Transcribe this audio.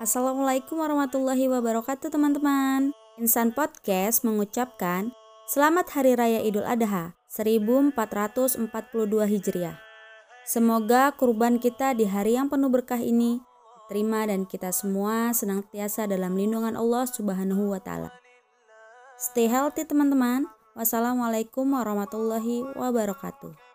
Assalamualaikum warahmatullahi wabarakatuh teman-teman. Insan Podcast mengucapkan Selamat Hari Raya Idul Adha 1442 Hijriah. Semoga kurban kita di hari yang penuh berkah ini diterima dan kita semua senantiasa dalam lindungan Allah Subhanahu wa taala. Stay healthy teman-teman. Wassalamualaikum warahmatullahi wabarakatuh.